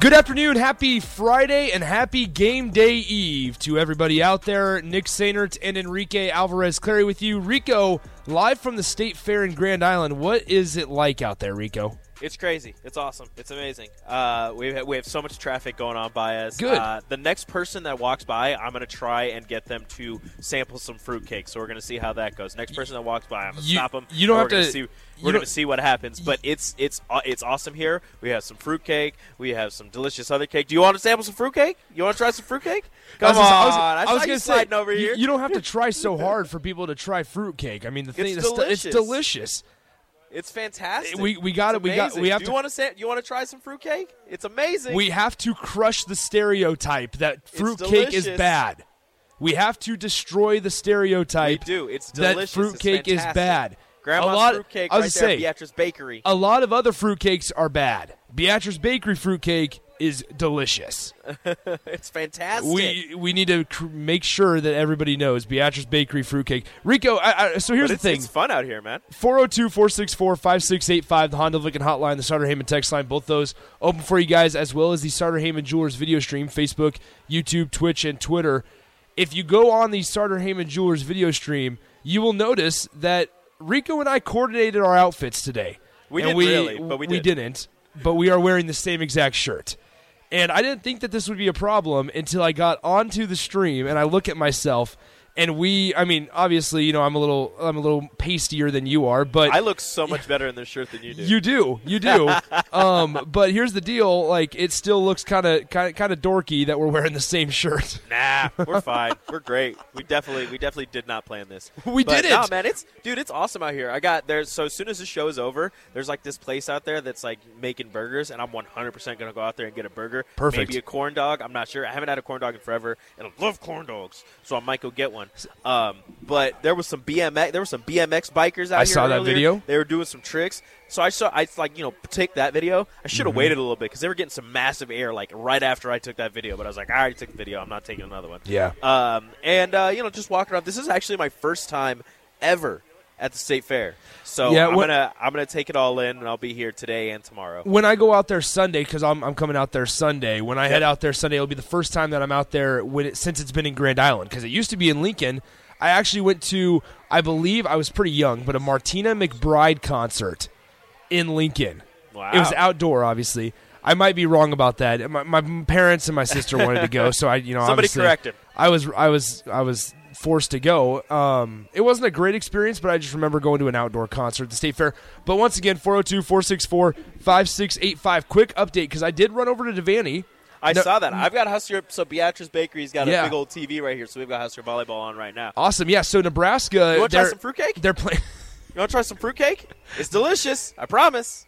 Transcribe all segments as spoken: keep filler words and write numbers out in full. Good afternoon, happy Friday, and happy game day eve to everybody out there. Nick Seinert and Enrique Alvarez Clary with you. Rico, live from the State Fair in Grand Island. What is it like out there, Rico? It's crazy. It's awesome. It's amazing. Uh, we, have, we have so much traffic going on by us. Good. Uh, the next person that walks by, I'm going to try and get them to sample some fruitcake. So we're going to see how that goes. Next person that walks by, I'm going to stop them. You don't have to see. We're going to see what happens, but it's it's it's awesome here. We have some fruitcake. We have some delicious other cake. Do you want to sample some fruitcake? You want to try some fruitcake? Come on. I was, I was, was going to say, over you, here. You don't have to try so hard for people to try fruitcake. I mean, the thing it's is, delicious. It's delicious. It's fantastic. We we got it. We got. We have do you to. Want to say, you want to try some fruitcake? It's amazing. We have to crush the stereotype that fruitcake is bad. We have to destroy the stereotype. We do. It's delicious. That fruitcake is bad. Grandma's a lot, fruitcake I was right there say, at Beatrice Bakery. A lot of other fruitcakes are bad. Beatrice Bakery fruitcake is delicious. It's fantastic. We we need to cr- make sure that everybody knows Beatrice Bakery fruitcake. Rico, I, I, so here's the thing. It's fun out here, man. four oh two, four six four, five six eight five, the Honda Lincoln Hotline, the Sartor Hamann text line, both those open for you guys, as well as the Sartor Hamann Jewelers video stream, Facebook, YouTube, Twitch, and Twitter. If you go on the Sartor Hamann Jewelers video stream, you will notice that Rico and I coordinated our outfits today. We didn't we, really, but we, did. we didn't. But we are wearing the same exact shirt. And I didn't think that this would be a problem until I got onto the stream and I look at myself and we I mean, obviously, you know, I'm a little I'm a little pastier than you are, but I look so much better in this shirt than you do. You do. You do. um, but here's the deal, like it still looks kind of kind of dorky that we're wearing the same shirt. Nah, we're fine. We're great. We definitely we definitely did not plan this. We but, did it. No, man, it's dude, it's awesome out here. I got there so as soon as the show is over, there's like this place out there that's like making burgers and I'm one hundred percent going to go out there and get a burger. Perfect. Maybe a corn dog. I'm not sure. I haven't had a corn dog in forever and I love corn dogs. So I might go get one. Um, but there was some B M X. There were some B M X bikers out I here. I saw earlier. That video. They were doing some tricks. So I saw. I like you know take that video. I should have mm-hmm. waited a little bit because they were getting some massive air like right after I took that video. But I was like, I already took the video. I'm not taking another one. Yeah. Um. And uh, you know, just walking around. This is actually my first time ever at the State Fair. So yeah, I'm when, gonna I'm gonna take it all in, and I'll be here today and tomorrow. When I go out there Sunday, because I'm I'm coming out there Sunday. When I yep. head out there Sunday, it'll be the first time that I'm out there when it, since it's been in Grand Island. Because it used to be in Lincoln. I actually went to, I believe I was pretty young, but a Martina McBride concert in Lincoln. Wow. It was outdoor, obviously. I might be wrong about that. My, my parents and my sister wanted to go, so I you know somebody correct him. I was I was I was. forced to go. Um, it wasn't a great experience, but I just remember going to an outdoor concert at the State Fair. But once again, four oh two, four six four, five six eight five. Quick update, because I did run over to Devaney. I no, saw that. I've got Husker up. So Beatrice Bakery's got yeah. a big old T V right here, so we've got Husker volleyball on right now. Awesome. Yeah, so Nebraska. You want to try some fruitcake? They're playing. You want to try some fruitcake? It's delicious. I promise.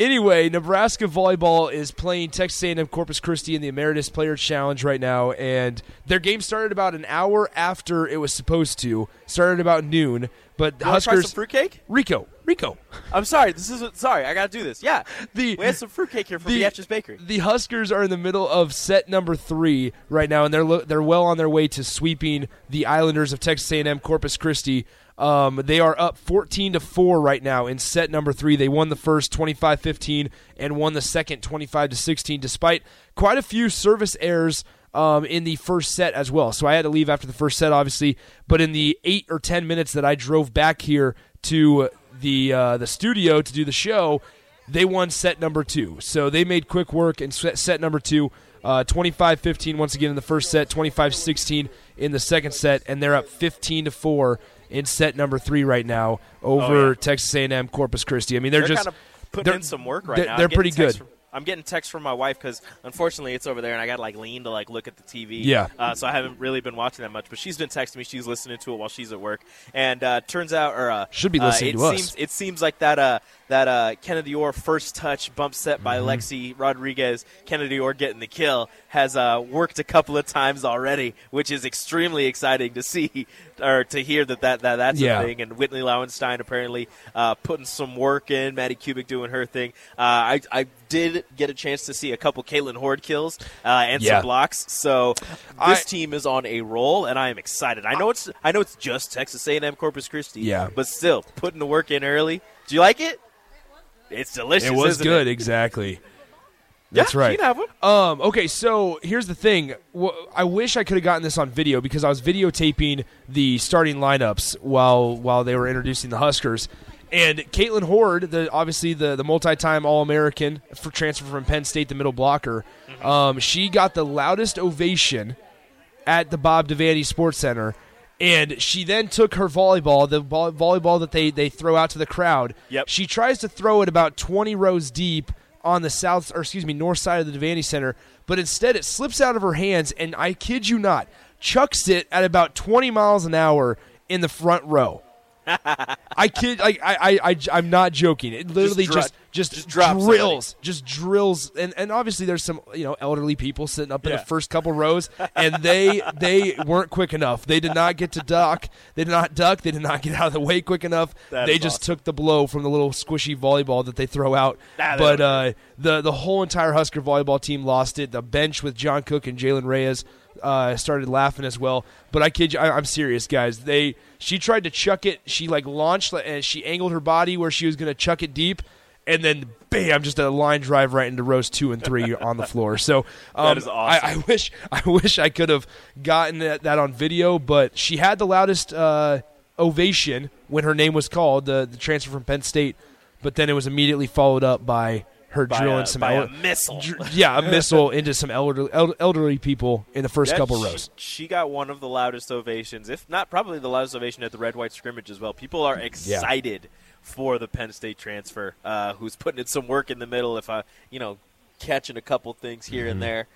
Anyway, Nebraska volleyball is playing Texas A and M Corpus Christi in the Emeritus Player Challenge right now, and their game started about an hour after it was supposed to. Started about noon, but you Huskers. Want to try some fruitcake? Rico, Rico. I'm sorry. This is sorry. I got to do this. Yeah, the, we had some fruitcake here from Beatrice Bakery. The Huskers are in the middle of set number three right now, and they're lo- they're well on their way to sweeping the Islanders of Texas A and M Corpus Christi. Um, they are up fourteen to four right now in set number three. They won the first twenty-five fifteen and won the second twenty-five to sixteen, despite quite a few service errors um, in the first set as well. So I had to leave after the first set, obviously. But in the eight or ten minutes that I drove back here to the uh, the studio to do the show, they won set number two. So they made quick work in set number two. Uh, twenty-five fifteen once again in the first set, twenty-five sixteen in the second set, and they're up fifteen to four. In set number three right now over oh, yeah. Texas A and M Corpus Christi. I mean, they're, they're just kind of putting in some work right they're, now. They're pretty good. From, I'm getting texts from my wife because, unfortunately, it's over there, and I got to, like, lean to, like, look at the T V. Yeah. Uh, so I haven't really been watching that much. But she's been texting me. She's listening to it while she's at work. And uh, turns out – or uh, should be listening uh, to seems, us. It seems like that uh, that uh, Kennedy Orr first touch bump set by mm-hmm. Lexi Rodriguez, Kennedy Orr getting the kill, has uh, worked a couple of times already, which is extremely exciting to see or to hear that, that, that that's yeah. a thing. And Whitney Lowenstein apparently uh, putting some work in, Maddie Kubik doing her thing. Uh, I, I did – get a chance to see a couple Kaitlyn Hoard kills uh, and yeah. some blocks. So this I, team is on a roll, and I am excited. I know I, it's I know it's just Texas A and M Corpus Christi, yeah. but still putting the work in early. Do you like it? It's delicious. It was isn't good, it? Exactly. That's yeah, right. You can have them. Um, okay, so here's the thing. I wish I could have gotten this on video because I was videotaping the starting lineups while while they were introducing the Huskers. And Kaitlyn Hoard, the, obviously the, the multi-time All-American for transfer from Penn State, the middle blocker, mm-hmm. um, she got the loudest ovation at the Bob Devaney Sports Center, and she then took her volleyball, the vo- volleyball that they, they throw out to the crowd. Yep. She tries to throw it about twenty rows deep on the south, or excuse me, north side of the Devaney Center, but instead it slips out of her hands, and I kid you not, chucks it at about twenty miles an hour in the front row. I kid, like I, I, I, I'm not joking. It literally just, just, just, just drills, somebody. just drills, and and obviously there's some you know elderly people sitting up in yeah. the first couple rows, and they they weren't quick enough. They did not get to duck. They did not duck. They did not get out of the way quick enough. That they just awesome. took the blow from the little squishy volleyball that they throw out. Nah, but uh, the the whole entire Husker volleyball team lost it. The bench with John Cook and Jalen Reyes. Uh, started laughing as well, but I kid you, I, I'm serious, guys. They she tried to chuck it. She like launched and she angled her body where she was going to chuck it deep, and then bam, just a line drive right into rows two and three on the floor. So um, that is awesome. I, I wish I wish I could have gotten that, that on video, but she had the loudest uh, ovation when her name was called, the, the transfer from Penn State, but then it was immediately followed up by. Her by drilling a, some by el- a missile, dr- yeah, a missile into some elderly, elderly people in the first yeah, couple she, rows. She got one of the loudest ovations, if not probably the loudest ovation at the red-white scrimmage as well. People are excited yeah. for the Penn State transfer, uh, who's putting in some work in the middle. If I, you know, catching a couple things here mm-hmm. and there.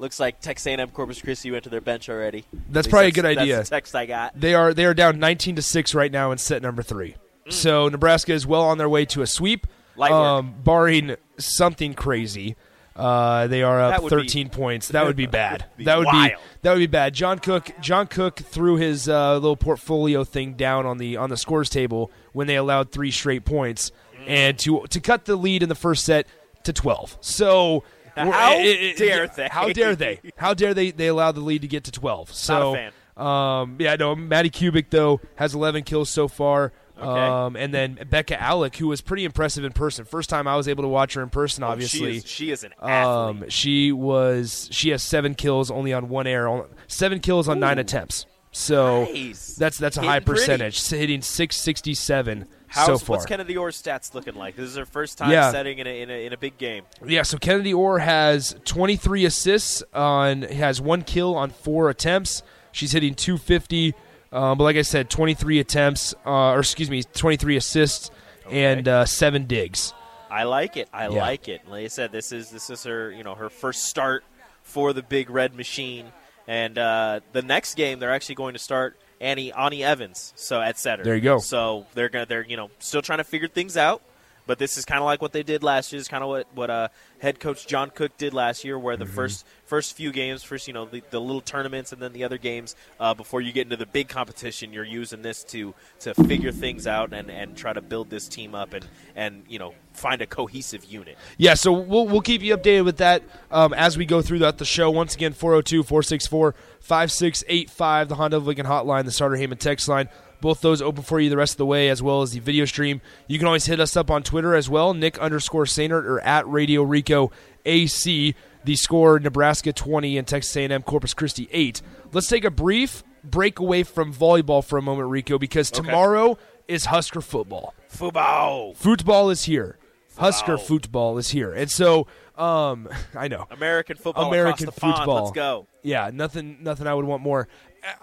Looks like Texas A and M Corpus Christi went to their bench already. That's probably that's, a good idea. That's the text I got. They are they are down nineteen to six right now in set number three. Mm. So Nebraska is well on their way to a sweep. Um, barring something crazy, uh, they are up thirteen be, points. That would be bad. Would be that would wild. be that would be bad. John Cook John Cook threw his uh, little portfolio thing down on the on the scores table when they allowed three straight points mm. and to to cut the lead in the first set to twelve. So how it, it, dare it, they? How dare they? How dare they? They allow the lead to get to twelve. So Not a fan. Um, yeah, no. Maddie Kubik though has eleven kills so far. Okay. Um, and then Becca Alec, who was pretty impressive in person. First time I was able to watch her in person, obviously. Oh, she, is, she is an athlete. Um, she, was, she has seven kills only on one air. Seven kills on Ooh. nine attempts. So nice. that's that's a hitting high percentage, pretty. hitting six sixty-seven How's, so far. What's Kennedy Orr's stats looking like? This is her first time yeah. setting in a, in, a, in a big game. Yeah, so Kennedy Orr has twenty-three assists, on has one kill on four attempts. She's hitting two fifty Um, but like I said, twenty-three attempts, uh, or excuse me, twenty-three assists okay. and uh, seven digs. I like it. I yeah. like it. Like I said, this is this is her, you know, her first start for the Big Red Machine. And uh, the next game, they're actually going to start Annie Annie Evans. So et cetera. There you go. So they're gonna they're you know still trying to figure things out. But this is kind of like what they did last year. It's kind of what what uh, head coach John Cook did last year, where the mm-hmm. first first few games, first you know the, the little tournaments, and then the other games uh, before you get into the big competition, you're using this to to figure things out and, and try to build this team up and and you know find a cohesive unit. Yeah, so we'll we'll keep you updated with that um, as we go throughout the show. Once again, four oh two, four six four, five six eight five the Honda Lincoln Hotline, the Sartor Hamann text line. Both those open for you the rest of the way, as well as the video stream. You can always hit us up on Twitter as well, Nick underscore Seinert or at Radio Rico A C, the score Nebraska twenty and Texas A and M Corpus Christi eight. Let's take a brief break away from volleyball for a moment, Rico, because okay. tomorrow is Husker football. Football. Football is here. Husker wow. football is here. And so, um, I know. American football American across the football. Pond. Let's go. Yeah, nothing, nothing I would want more.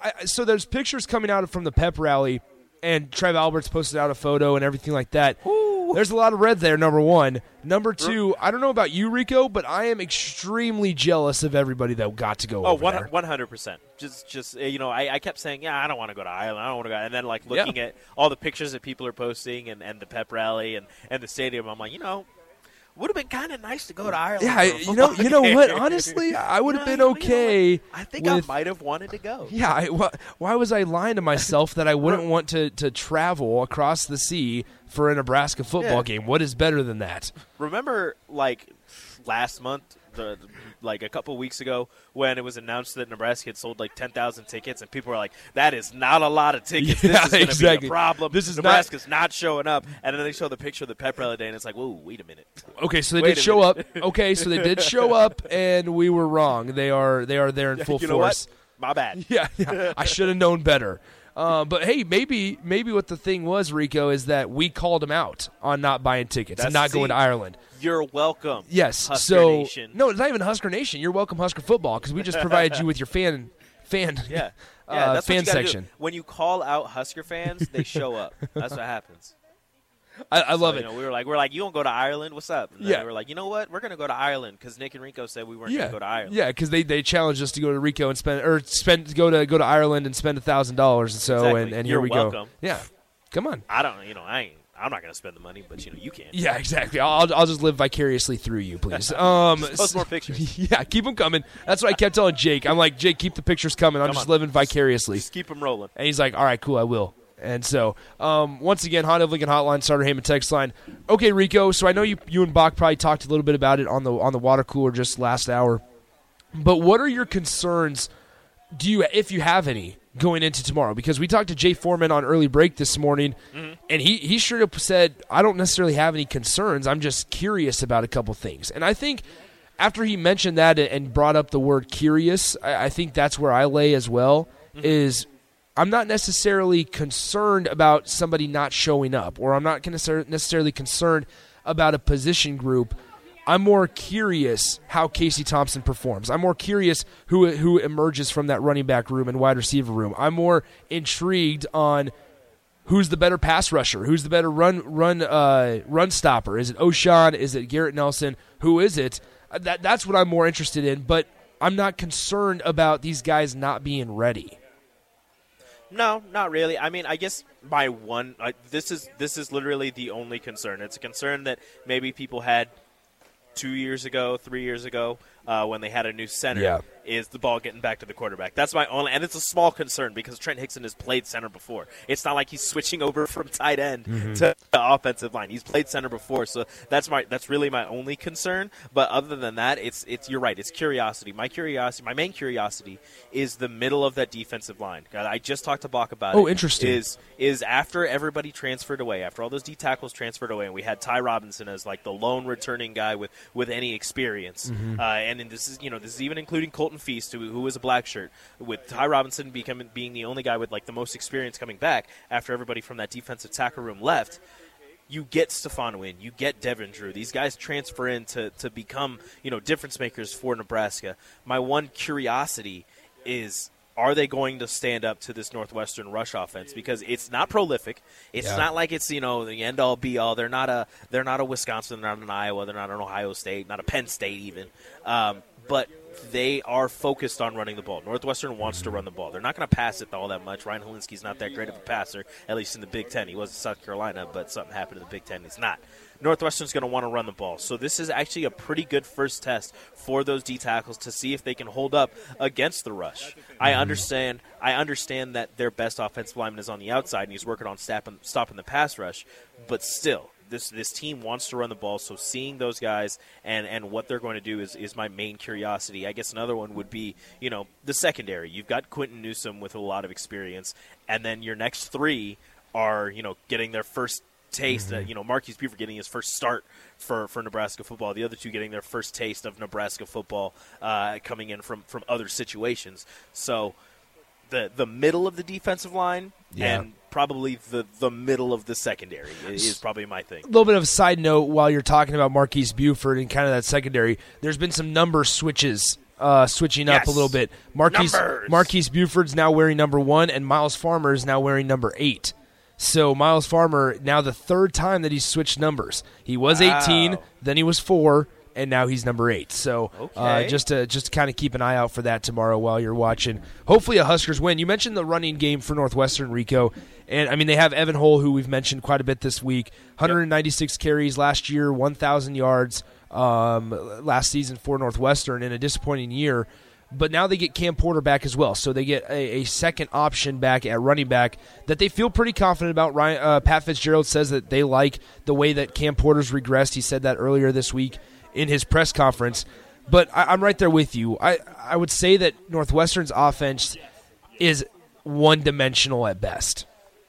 I, so there's pictures coming out from the pep rally, and Trev Alberts posted out a photo and everything like that. Ooh. There's a lot of red there, number one. Number two, I don't know about you, Rico, but I am extremely jealous of everybody that got to go oh, over there. Oh, one hundred percent. Just, just you know, I, I kept saying, yeah, I don't want to go to Ireland. I don't want to go. And then, like, looking yeah. at all the pictures that people are posting and, and the pep rally and, and the stadium, I'm like, you know, would have been kind of nice to go to Ireland. Yeah, you know, you know what? Honestly, I would have no, been okay. You know, I think with, I might have wanted to go. Yeah, I, wh- why was I lying to myself that I wouldn't want to, to travel across the sea for a Nebraska football yeah. game? What is better than that? Remember, like last month, the, the like a couple weeks ago, when it was announced that Nebraska had sold like ten thousand tickets, and people were like, "That is not a lot of tickets. Yeah, this is going to exactly. be a problem. This is Nebraska's not-, not showing up." And then they show the picture of the pep rally day, and it's like, "Whoa, wait a minute." Okay, so they wait did show minute. up. Okay, so they did show up, and we were wrong. They are they are there in full you know force. What? My bad. Yeah, yeah. I should have known better. Uh, but, hey, maybe maybe what the thing was, Rico, is that we called them out on not buying tickets That's and not going to Ireland. You're welcome, yes. Husker so, Nation. No, it's not even Husker Nation. You're welcome, Husker Football, because we just provided you with your fan fan, yeah. Yeah, uh, that's fan what you section. Do. When you call out Husker fans, they show up. That's what happens. I, I so, love it. You know, we were like, we're like, you don't go to Ireland. What's up? And then yeah. we were like, you know what? We're gonna go to Ireland because Nick and Rico said we weren't yeah. gonna go to Ireland. Yeah, because they, they challenged us to go to Rico and spend or spend go to go to Ireland and spend a thousand dollars and so exactly. and, and here we welcome. go. Yeah, come on. I don't, you know, I ain't, I'm not gonna spend the money, but you know, you can. Yeah, exactly. I'll I'll just live vicariously through you, please. Um, just post more pictures. Yeah, keep them coming. That's what I kept telling Jake. I'm like, Jake, keep the pictures coming. I'm Come just on. living vicariously. Just, just keep them rolling. And he's like, all right, cool, I will. And so, um, once again, Honda Lincoln Hotline, Sartor Hamann text line. Okay, Rico, so I know you you and Bach probably talked a little bit about it on the on the water cooler just last hour. But what are your concerns, do you if you have any, going into tomorrow? Because we talked to Jay Foreman on early break this morning, mm-hmm. and he, he straight up said, I don't necessarily have any concerns. I'm just curious about a couple things. And I think after he mentioned that and brought up the word curious, I, I think that's where I lay as well, mm-hmm. is – I'm not necessarily concerned about somebody not showing up, or I'm not necessarily concerned about a position group. I'm more curious how Casey Thompson performs. I'm more curious who who emerges from that running back room and wide receiver room. I'm more intrigued on who's the better pass rusher, who's the better run run uh, run stopper. Is it O'Shawn? Is it Garrett Nelson? Who is it? That that's what I'm more interested in. But I'm not concerned about these guys not being ready. No, not really. I mean, I guess my one uh, – this is this is literally the only concern. It's a concern that maybe people had two years ago, three years ago uh, when they had a new center yeah. is the ball getting back to the quarterback. That's my only – and it's a small concern because Trent Hickson has played center before. It's not like he's switching over from tight end mm-hmm. to the offensive line. He's played center before, so that's my that's really my only concern. But other than that, it's it's you're right. It's curiosity. My curiosity, my main curiosity is the middle of that defensive line. I just talked to Bach about oh, it. Oh, interesting. Is, is after everybody transferred away, after all those D tackles transferred away, and we had Ty Robinson as like the lone returning guy with, with any experience. Mm-hmm. Uh, and, and this is, you know, this is even including Colton Feast, who, who was a black shirt, with Ty Robinson becoming being the only guy with like the most experience coming back after everybody from that defensive tackle room left. You get Stephon Wynn, you get Devin Drew. These guys transfer in to, to become, you know, difference makers for Nebraska. My one curiosity is, are they going to stand up to this Northwestern rush offense? Because it's not prolific. It's yeah. not like it's, you know, the end all be all. They're not a they're not a Wisconsin, they're not an Iowa, they're not an Ohio State, not a Penn State even. Um, but they are focused on running the ball. Northwestern wants to run the ball. They're not going to pass it all that much. Ryan Helinski's not that great of a passer, at least in the Big Ten. He was in South Carolina, but something happened in the Big Ten. It's not. Northwestern's going to want to run the ball. So this is actually a pretty good first test for those D tackles to see if they can hold up against the rush. I understand I understand that their best offensive lineman is on the outside, and he's working on stopping, stopping the pass rush, but still. This this team wants to run the ball, so seeing those guys and, and what they're going to do is, is my main curiosity. I guess another one would be, you know, the secondary. You've got Quentin Newsome with a lot of experience, and then your next three are, you know, getting their first taste. Mm-hmm. Uh, you know, Marquis Beaver getting his first start for, for Nebraska football. The other two getting their first taste of Nebraska football uh, coming in from, from other situations. So the the middle of the defensive line yeah. and probably the, the middle of the secondary is probably my thing. A little bit of a side note while you're talking about Marquis Buford and kind of that secondary, there's been some number switches, uh, switching yes. up a little bit. Marquis Marquis Buford's now wearing number one, and Miles Farmer is now wearing number eight. So Miles Farmer, now the third time that he's switched numbers. He was wow. eighteen, then he was four, and now he's number eight. So okay. uh, just to just to kind of keep an eye out for that tomorrow while you're watching. Hopefully a Huskers win. You mentioned the running game for Northwestern, Rico. And, I mean, they have Evan Hull, who we've mentioned quite a bit this week. one hundred ninety-six yep. carries last year, one thousand yards um, last season for Northwestern in a disappointing year. But now they get Cam Porter back as well. So they get a, a second option back at running back that they feel pretty confident about. Ryan, uh, Pat Fitzgerald says that they like the way that Cam Porter's regressed. He said that earlier this week in his press conference. But I, I'm right there with you. I, I would say that Northwestern's offense is one-dimensional at best.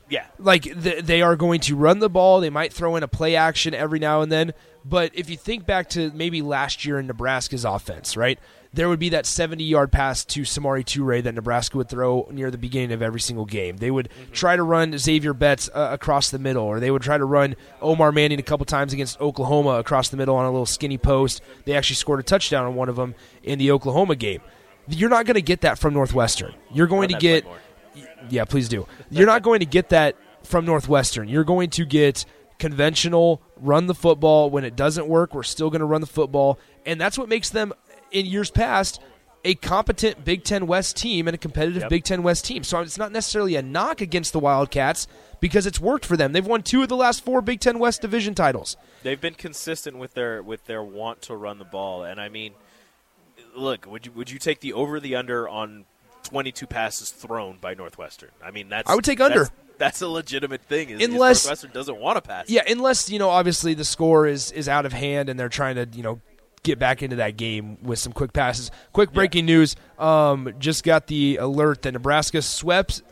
Yeah. Like, th- they are going to run the ball. They might throw in a play action every now and then. But if you think back to maybe last year in Nebraska's offense, right, there would be that seventy-yard pass to Samori Toure that Nebraska would throw near the beginning of every single game. They would mm-hmm. try to run Xavier Betts uh, across the middle, or they would try to run Omar Manning a couple times against Oklahoma across the middle on a little skinny post. They actually scored a touchdown on one of them in the Oklahoma game. You're not going to get that from Northwestern. You're going to get – yeah, please do. You're not going to get that from Northwestern. You're going to get conventional, run the football. When it doesn't work, we're still going to run the football. And that's what makes them, in years past, a competent Big Ten West team and a competitive yep. Big Ten West team. So it's not necessarily a knock against the Wildcats because it's worked for them. They've won two of the last four Big Ten West division titles. They've been consistent with their with their want to run the ball. And, I mean, look, would you, would you take the over the under on – twenty-two passes thrown by Northwestern? I mean, that's I would take under. That's, that's a legitimate thing. Is, unless is Northwestern doesn't want to pass. Yeah, unless, you know, obviously the score is is out of hand and they're trying to, you know, get back into that game with some quick passes. Quick breaking yeah. news. Um, just got the alert that Nebraska swept,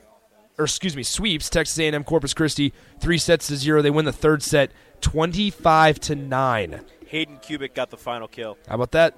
or excuse me, sweeps Texas A and M Corpus Christi three sets to zero. They win the third set, twenty-five to nine. Hayden Kubik got the final kill. How about that?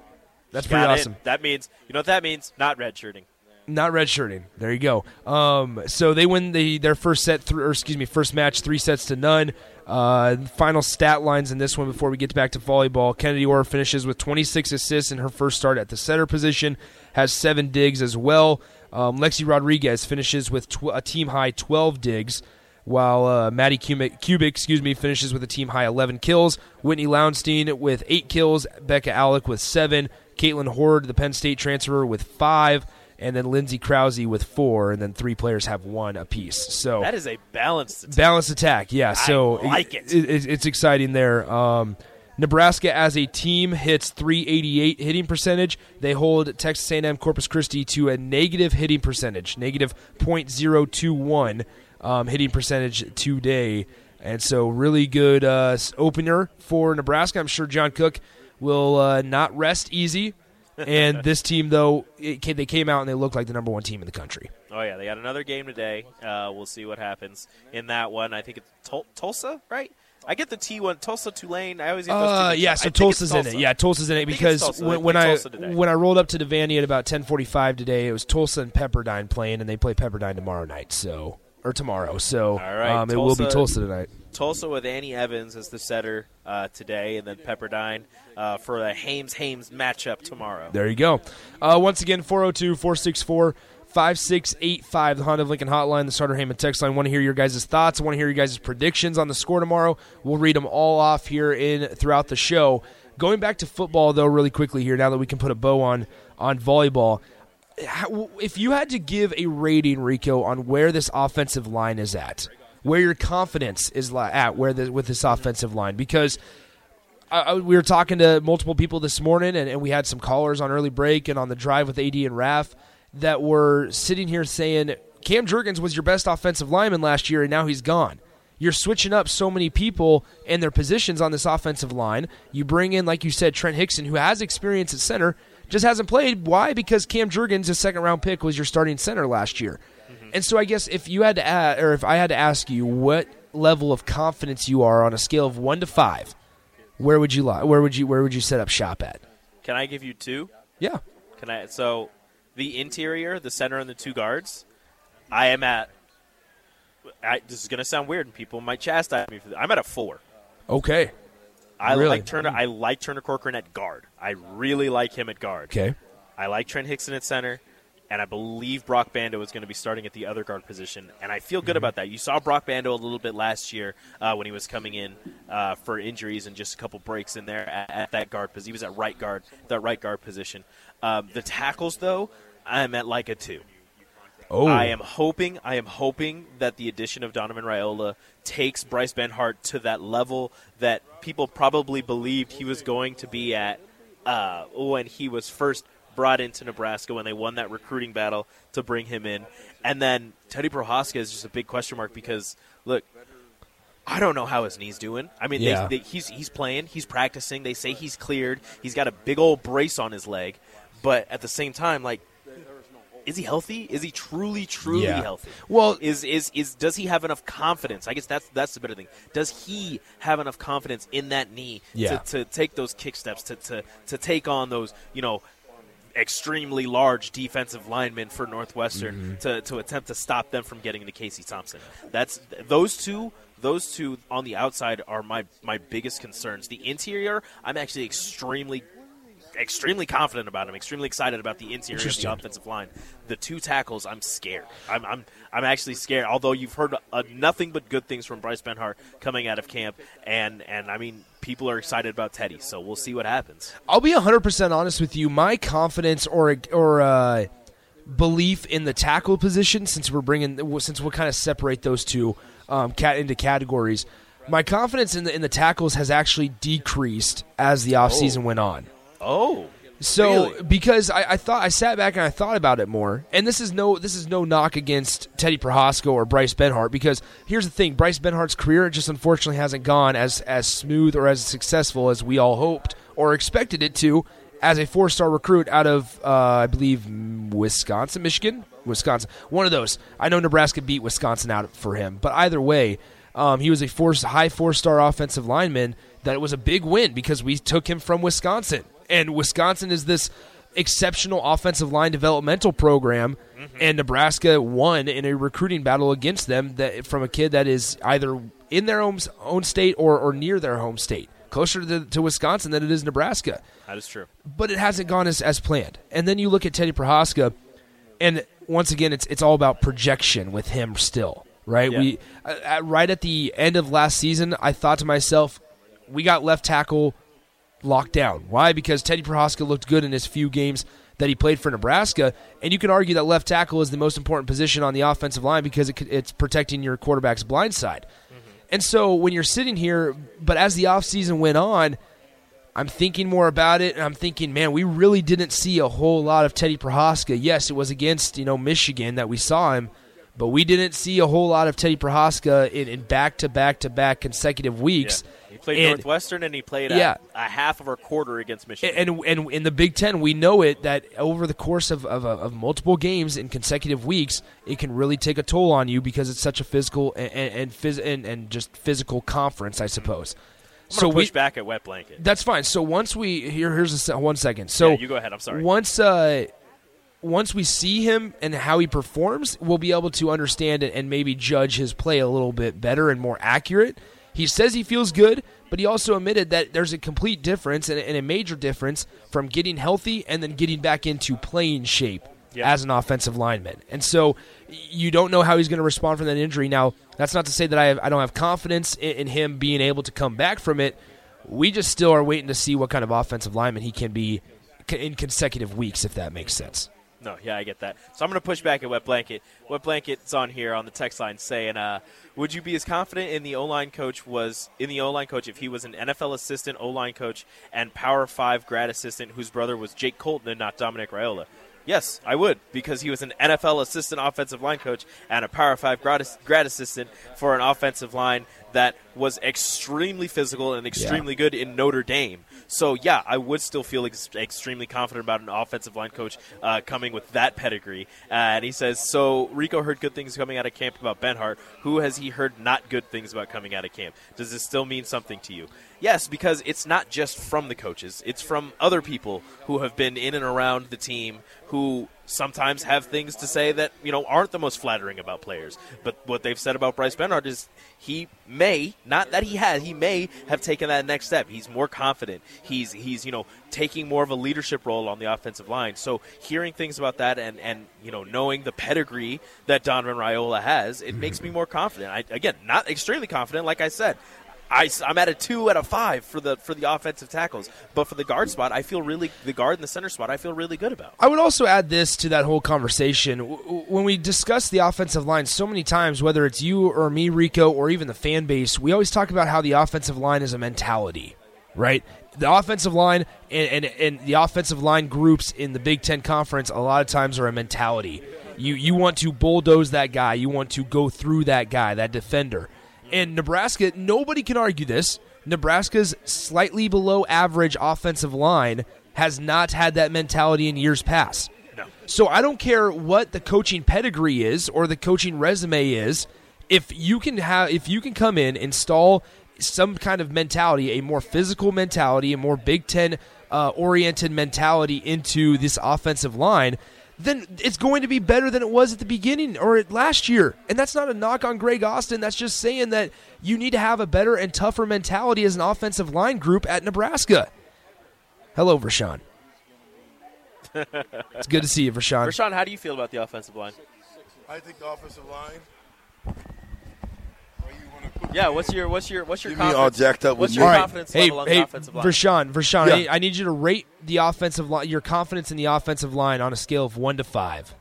That's pretty awesome. It. That means you know what that means? Not redshirting. Not redshirting. There you go. Um, so they win the their first set, th- or excuse me, first match, three sets to none. Uh, final stat lines in this one before we get back to volleyball. Kennedy Orr finishes with twenty-six assists in her first start at the setter position, has seven digs as well. Um, Lexi Rodriguez finishes with tw- a team-high twelve digs, while uh, Maddie Kubik, Kubik excuse me, finishes with a team-high eleven kills. Whitney Lowenstein with eight kills. Becca Alec with seven. Kaitlyn Hoard, the Penn State transfer, with five. And then Lindsey Krause with four, and then three players have one apiece. So that is a balanced attack. Balanced attack, yeah. So I like it. It, it. It's exciting there. Um, Nebraska as a team hits three eighty-eight hitting percentage. They hold Texas A and M Corpus Christi to a negative hitting percentage, negative point zero two one um, hitting percentage today. And so really good uh, opener for Nebraska. I'm sure John Cook will uh, not rest easy. And this team, though, it came, they came out and they looked like the number one team in the country. Oh, yeah. They got another game today. Uh, we'll see what happens in that one. I think it's Tul- Tulsa, right? I get the T one, Tulsa, Tulane. I always get those uh, two. Yeah, so Tulsa's Tulsa. in it. Yeah, Tulsa's in it because when, when I when I rolled up to Devaney at about ten forty-five today, it was Tulsa and Pepperdine playing, and they play Pepperdine tomorrow night, so or tomorrow. So All right, um, Tulsa, it will be Tulsa tonight. Tulsa with Annie Evans as the setter uh, today, and then Pepperdine uh, for the Hames-Hames matchup tomorrow. There you go. Uh, once again, four oh two, four six four, five six eight five, the Honda Lincoln Hotline, the Sartor Hamann text line. Want to hear your guys' thoughts. Want to hear your guys' predictions on the score tomorrow. We'll read them all off here in throughout the show. Going back to football, though, really quickly here, now that we can put a bow on on volleyball. How, if you had to give a rating, Rico, on where this offensive line is at, where your confidence is at where the, with this offensive line. Because I, I, we were talking to multiple people this morning, and, and we had some callers on early break and on the drive with A D and Raph that were sitting here saying, Cam Juergens was your best offensive lineman last year, and now he's gone. You're switching up so many people and their positions on this offensive line. You bring in, like you said, Trent Hickson, who has experience at center, just hasn't played. Why? Because Cam Juergens, his second-round pick, was your starting center last year. And so I guess if you had to ask, or if I had to ask you what level of confidence you are on a scale of one to five, where would you lie? Where would you where would you set up shop at? Can I give you two? Yeah. Can I? So the interior, the center, and the two guards. I am at. I, this is going to sound weird, and people might chastise me for this. I'm at a four. Okay. I really? like Turner. I like Turner Corcoran at guard. I really like him at guard. Okay. I like Trent Hickson at center. and I believe Brock Bando is going to be starting at the other guard position, and I feel good mm-hmm. about that. You saw Brock Bando a little bit last year uh, when he was coming in uh, for injuries and just a couple breaks in there at, at that guard because he was at right guard, that right guard position. Um, the tackles, though, I'm at like a two. Oh. I am hoping, I am hoping that the addition of Donovan Raiola takes Bryce Benhart to that level that people probably believed he was going to be at uh, when he was first brought into Nebraska when they won that recruiting battle to bring him in. And then Teddy Prochazka is just a big question mark because, look, I don't know how his knee's doing. I mean, yeah. they, they, he's he's playing, he's practicing. They say he's cleared. He's got a big old brace on his leg. But at the same time, like, is he healthy? Is he truly, truly yeah. healthy? Well, is, is is does he have enough confidence? I guess that's that's the better thing. Does he have enough confidence in that knee yeah. to, to take those kick steps, to, to to take on those, you know, extremely large defensive linemen for Northwestern mm-hmm. to, to attempt to stop them from getting to Casey Thompson? That's those two. Those two on the outside are my my biggest concerns. The interior, I'm actually extremely. Extremely confident about him. Extremely excited about the interior of the offensive line. The two tackles, I'm scared. I'm I'm I'm actually scared. Although you've heard uh, nothing but good things from Bryce Benhart coming out of camp, and and I mean people are excited about Teddy. So we'll see what happens. I'll be one hundred percent honest with you. My confidence or or uh, belief in the tackle position, since we're bringing since we'll kind of separate those two um, cat into categories. My confidence in the in the tackles has actually decreased as the offseason oh. went on. Oh, so really? Because I, I thought I sat back and I thought about it more, and this is no this is no knock against Teddy Prochazka or Bryce Benhart, because here's the thing: Bryce Benhart's career just unfortunately hasn't gone as as smooth or as successful as we all hoped or expected it to. As a four-star recruit out of uh, I believe Wisconsin, Michigan, Wisconsin, one of those. I know Nebraska beat Wisconsin out for him, but either way, um, he was a four, high four-star offensive lineman. That it was a big win because we took him from Wisconsin. And Wisconsin is this exceptional offensive line developmental program, mm-hmm. and Nebraska won in a recruiting battle against them that from a kid that is either in their own, own state or, or near their home state, closer to, the, to Wisconsin than it is Nebraska. That is true. But it hasn't gone as, as planned. And then you look at Teddy Prochazka, and once again, it's it's all about projection with him still, right? Yeah. We uh, right at the end of last season, I thought to myself, we got left tackle locked down. Why? Because Teddy Prochazka looked good in his few games that he played for Nebraska, and you can argue that left tackle is the most important position on the offensive line because it, it's protecting your quarterback's blind side. Mm-hmm. And so when you're sitting here, but as the offseason went on, I'm thinking more about it, and I'm thinking, man, we really didn't see a whole lot of Teddy Prochazka. Yes, it was against, you know, Michigan that we saw him, but we didn't see a whole lot of Teddy Prochazka in, in back-to-back-to-back consecutive weeks. Yeah. He played and, Northwestern, and he played yeah. a, a half of a quarter against Michigan. And, and and in the Big Ten, we know it, that over the course of, of, of multiple games in consecutive weeks, it can really take a toll on you because it's such a physical and and, phys- and, and just physical conference, I suppose. Mm-hmm. I'm going to so push we, back at Wet Blanket. That's fine. So once we – here, here's a, one second. So yeah, you go ahead. I'm sorry. Once uh, – Once we see him and how he performs, we'll be able to understand it and maybe judge his play a little bit better and more accurate. He says he feels good, but he also admitted that there's a complete difference and a major difference from getting healthy and then getting back into playing shape yep. as an offensive lineman. And so you don't know how he's going to respond from that injury. Now, that's not to say that I, have, I don't have confidence in, in him being able to come back from it. We just still are waiting to see what kind of offensive lineman he can be in consecutive weeks, if that makes sense. No, yeah, I get that. So I'm going to push back at Wet Blanket. Wet Blanket's on here on the text line saying, uh, would you be as confident in the O-line coach was in the O-line coach if he was an N F L assistant O-line coach and Power five grad assistant whose brother was Jake Colton and not Dominic Raiola? Yes, I would, because he was an N F L assistant offensive line coach and a Power five grad, grad assistant for an offensive line that was extremely physical and extremely yeah. good in Notre Dame. So, yeah, I would still feel ex- extremely confident about an offensive line coach uh, coming with that pedigree. Uh, and he says, so Rico heard good things coming out of camp about Benhart. Who has he heard not good things about coming out of camp? Does this still mean something to you? Yes, because it's not just from the coaches. It's from other people who have been in and around the team who who sometimes have things to say that, you know, aren't the most flattering about players. But what they've said about Bryce Benhart is he may, not that he had, he may have taken that next step. He's more confident. He's, he's you know, taking more of a leadership role on the offensive line. So hearing things about that and, and you know, knowing the pedigree that Donovan Raiola has, it makes me more confident. I, again, not extremely confident, like I said. I, I'm at a two out of five for the for the offensive tackles, but for the guard spot, I feel really the guard and the center spot, I feel really good about. I would also add this to that whole conversation. When we discuss the offensive line, so many times, whether it's you or me, Rico, or even the fan base, we always talk about how the offensive line is a mentality, right? The offensive line and, and, and the offensive line groups in the Big Ten Conference a lot of times are a mentality. You you want to bulldoze that guy, you want to go through that guy, that defender. And Nebraska, nobody can argue this, Nebraska's slightly below average offensive line has not had that mentality in years past. No. So I don't care what the coaching pedigree is or the coaching resume is, if you can have, if you can come in, install some kind of mentality, a more physical mentality, a more Big Ten uh, oriented mentality into this offensive line, then it's going to be better than it was at the beginning or at last year. And that's not a knock on Greg Austin. That's just saying that you need to have a better and tougher mentality as an offensive line group at Nebraska. Hello, Vershawn. It's good to see you, Vershawn. Vershawn, how do you feel about the offensive line? I think the offensive line. Yeah, what's your what's your what's your Give confidence? Me all jacked up with what's your right. confidence hey, level on hey, the offensive line? Vershawn, Vershawn, yeah. I, I need you to rate the offensive line, your confidence in the offensive line on a scale of one to five.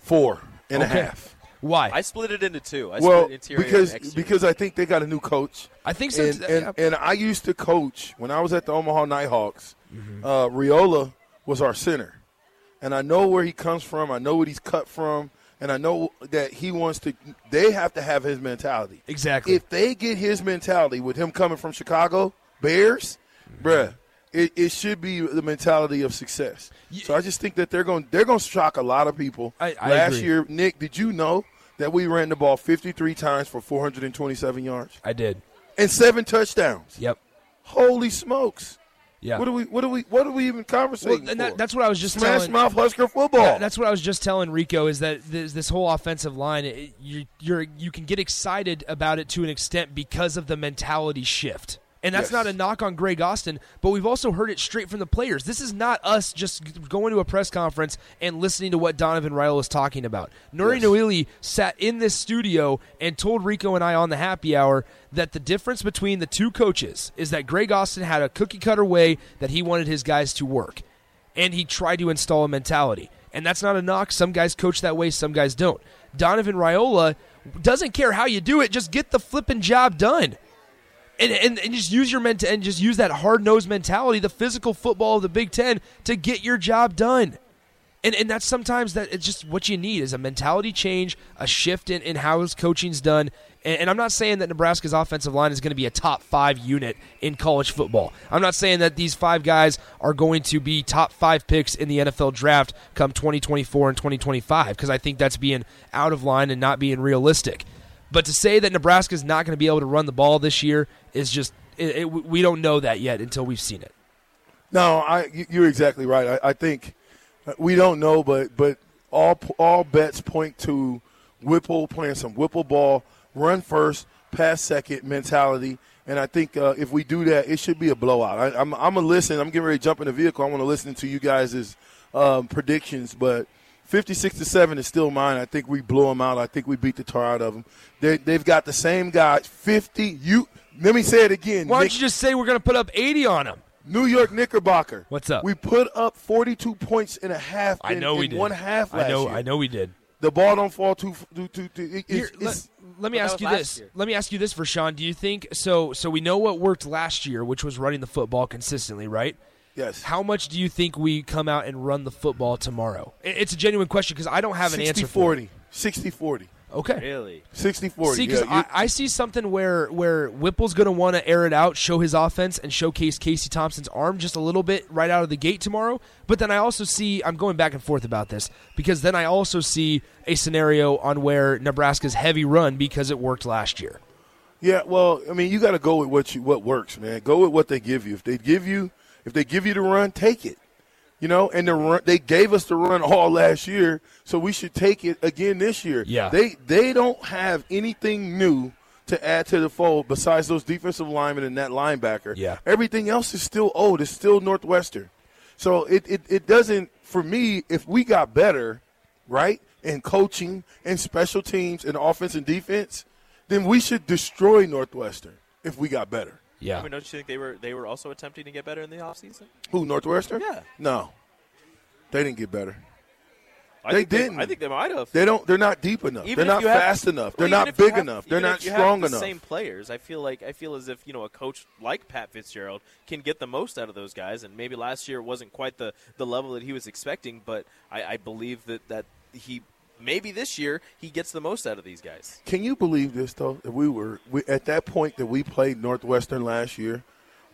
Four and okay. a half. Why? I split it into two. I well, split interior because and because I think they got a new coach. I think so. And, and, and I used to coach when I was at the Omaha Nighthawks. Mm-hmm. Uh, Raiola was our center, and I know where he comes from. I know what he's cut from. And I know that he wants to – they have to have his mentality. Exactly. If they get his mentality with him coming from Chicago Bears, mm-hmm. bruh, it, it should be the mentality of success. Yeah. So I just think that they're going they're going to shock a lot of people. I, I Last agree. year, Nick, did you know that we ran the ball fifty-three times for four hundred twenty-seven yards? I did. And seven touchdowns. Yep. Holy smokes. Yeah. What do we? What do we? What do we even conversating well, and for? That, that's what I was just Smash telling. Mouth Husker football. Yeah, that's what I was just telling Rico is that this, this whole offensive line, it, you you're, you can get excited about it to an extent because of the mentality shift, and that's yes. not a knock on Greg Austin, but we've also heard it straight from the players. This is not us just going to a press conference and listening to what Donovan Raiola is talking about. Nuri yes. Noeli sat in this studio and told Rico and I on the happy hour that the difference between the two coaches is that Greg Austin had a cookie-cutter way that he wanted his guys to work, and he tried to install a mentality. And that's not a knock. Some guys coach that way, some guys don't. Donovan Raiola doesn't care how you do it. Just get the flipping job done. And, and and just use your ment- and just use that hard-nosed mentality, the physical football of the Big Ten, to get your job done. And and that's sometimes that it's just what you need is a mentality change, a shift in, in how his coaching's done. And, and I'm not saying that Nebraska's offensive line is going to be a top five unit in college football. I'm not saying that these five guys are going to be top five picks in the N F L draft come twenty twenty-four and twenty twenty-five, because I think that's being out of line and not being realistic. But to say that Nebraska's not going to be able to run the ball this year is just it, it, we don't know that yet until we've seen it. No, I, you're exactly right. I, I think we don't know, but but all all bets point to Whipple playing some Whipple ball, run first, pass second mentality. And I think uh, if we do that, it should be a blowout. I, I'm I'm gonna listen. I'm getting ready to jump in the vehicle. I want to listen to you guys' um, predictions, but. fifty-six to seven is still mine. I think we blew them out. I think we beat the tar out of them. They, they've got the same guys. fifty. You let me say it again. Why Nick, don't you just say we're going to put up eighty on them? New York Knickerbocker. What's up? We put up forty-two points and a half. I in, know we in did. One half. Last I know. Year. I know we did. The ball don't fall too. too, too, too it, Here, it's, let, it's, let me ask you this. Year. Let me ask you this, Vershawn. Do you think so? So we know what worked last year, which was running the football consistently, right? Yes. How much do you think we come out and run the football tomorrow? It's a genuine question because I don't have an answer for it. sixty forty. Okay. Really? sixty forty. See, because yeah, I, I see something where, where Whipple's going to want to air it out, show his offense, and showcase Casey Thompson's arm just a little bit right out of the gate tomorrow. But then I also see – I'm going back and forth about this because then I also see a scenario on where Nebraska's heavy run because it worked last year. Yeah, well, I mean, you got to go with what you what works, man. Go with what they give you. If they give you – If they give you the run, take it. You know, and the run, they gave us the run all last year, so we should take it again this year. Yeah. They they don't have anything new to add to the fold besides those defensive linemen and that linebacker. Yeah. Everything else is still old. It's still Northwestern. So it, it, it doesn't – for me, if we got better, right, in coaching and special teams and offense and defense, then we should destroy Northwestern if we got better. Yeah. I mean, don't you think they were they were also attempting to get better in the offseason? Who, Northwestern? Yeah. No. They didn't get better. I they didn't. They, I think they might have. They don't they're not deep enough. Even they're not fast have, enough. They're well, not big have, enough. They're not strong enough. The same players. I feel like I feel as if, you know, a coach like Pat Fitzgerald can get the most out of those guys, and maybe last year wasn't quite the, the level that he was expecting, but I, I believe that, that he maybe this year he gets the most out of these guys. Can you believe this, though? That we were we, at that point that we played Northwestern last year,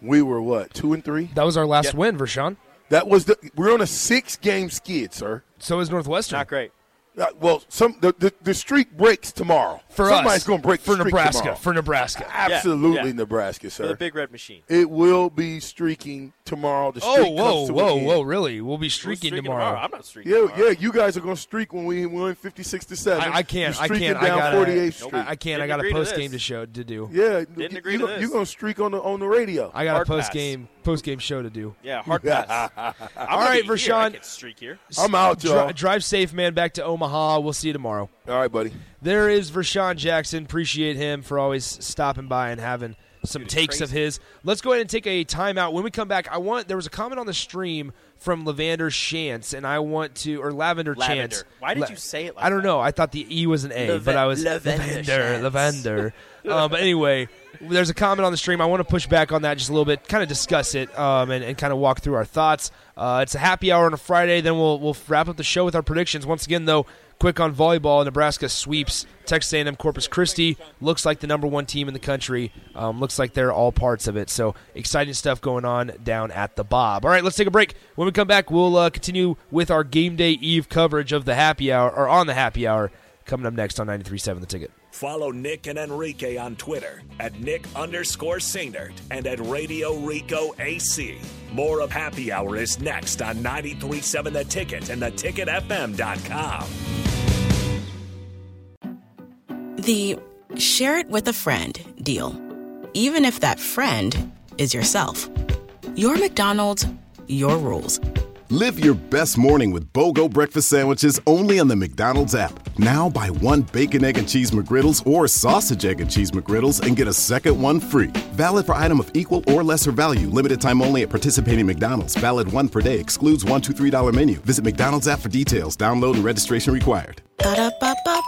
we were what, two and three? That was our last yeah. win, Vershawn. That was the we're on a six game skid, sir. So is Northwestern. Not great. Uh, well, some the, the the streak breaks tomorrow. For Somebody's us, going to break for the streak Nebraska. Tomorrow. For Nebraska, absolutely yeah, yeah. Nebraska, sir. For the Big Red Machine, it will be streaking tomorrow. The streak oh, whoa, comes to whoa, an end. whoa, really? We'll be streaking, streaking tomorrow. tomorrow. I'm not streaking. Yeah, tomorrow. yeah. You guys are going to streak when we win fifty-six to seven. I can't. I can't. I got forty-eighth Street. I can't. I got a post game to show to do. Yeah, didn't you, agree you, to this. You're going to streak on the on the radio. I got hard a post pass. game post game show to do. Yeah, hard pass. All right, Vershawn. Streak here. I'm out, y'all. Drive safe, man. Back to Omaha. Omaha. We'll see you tomorrow. All right, buddy. There is Vershawn Jackson. Appreciate him for always stopping by and having some Dude, takes crazy. of his. Let's go ahead and take a timeout. When we come back, I want there was a comment on the stream from Lavender Chance, and I want to or Lavender, Lavender. Chance. Why did La- you say it like that? I don't that? know. I thought the E was an A, Lave- but I was Lavender. Lavender. Lavender. um, but anyway, there's a comment on the stream. I want to push back on that just a little bit, kind of discuss it um, and, and kind of walk through our thoughts. Uh, it's a happy hour on a Friday. Then we'll we'll wrap up the show with our predictions. Once again, though, quick on volleyball, Nebraska sweeps Texas A and M Corpus Christi. Looks like the number one team in the country. Um, looks like they're all parts of it. So exciting stuff going on down at the Bob. All right, let's take a break. When we come back, we'll uh, continue with our game day eve coverage of the happy hour, or on the happy hour, coming up next on ninety-three point seven The Ticket. Follow Nick and Enrique on Twitter at Nick underscore Seinert and at Radio Rico A C. More of Happy Hour is next on ninety-three point seven The Ticket and the ticket f m dot com. The share it with a friend deal, even if that friend is yourself. Your McDonald's, your rules. Live your best morning with BOGO breakfast sandwiches only on the McDonald's app. Now buy one Bacon, Egg, and Cheese McGriddles or Sausage, Egg, and Cheese McGriddles and get a second one free. Valid for item of equal or lesser value. Limited time only at participating McDonald's. Valid one per day. Excludes one two three dollar menu. Visit McDonald's app for details. Download and registration required. Ba-da-ba-ba.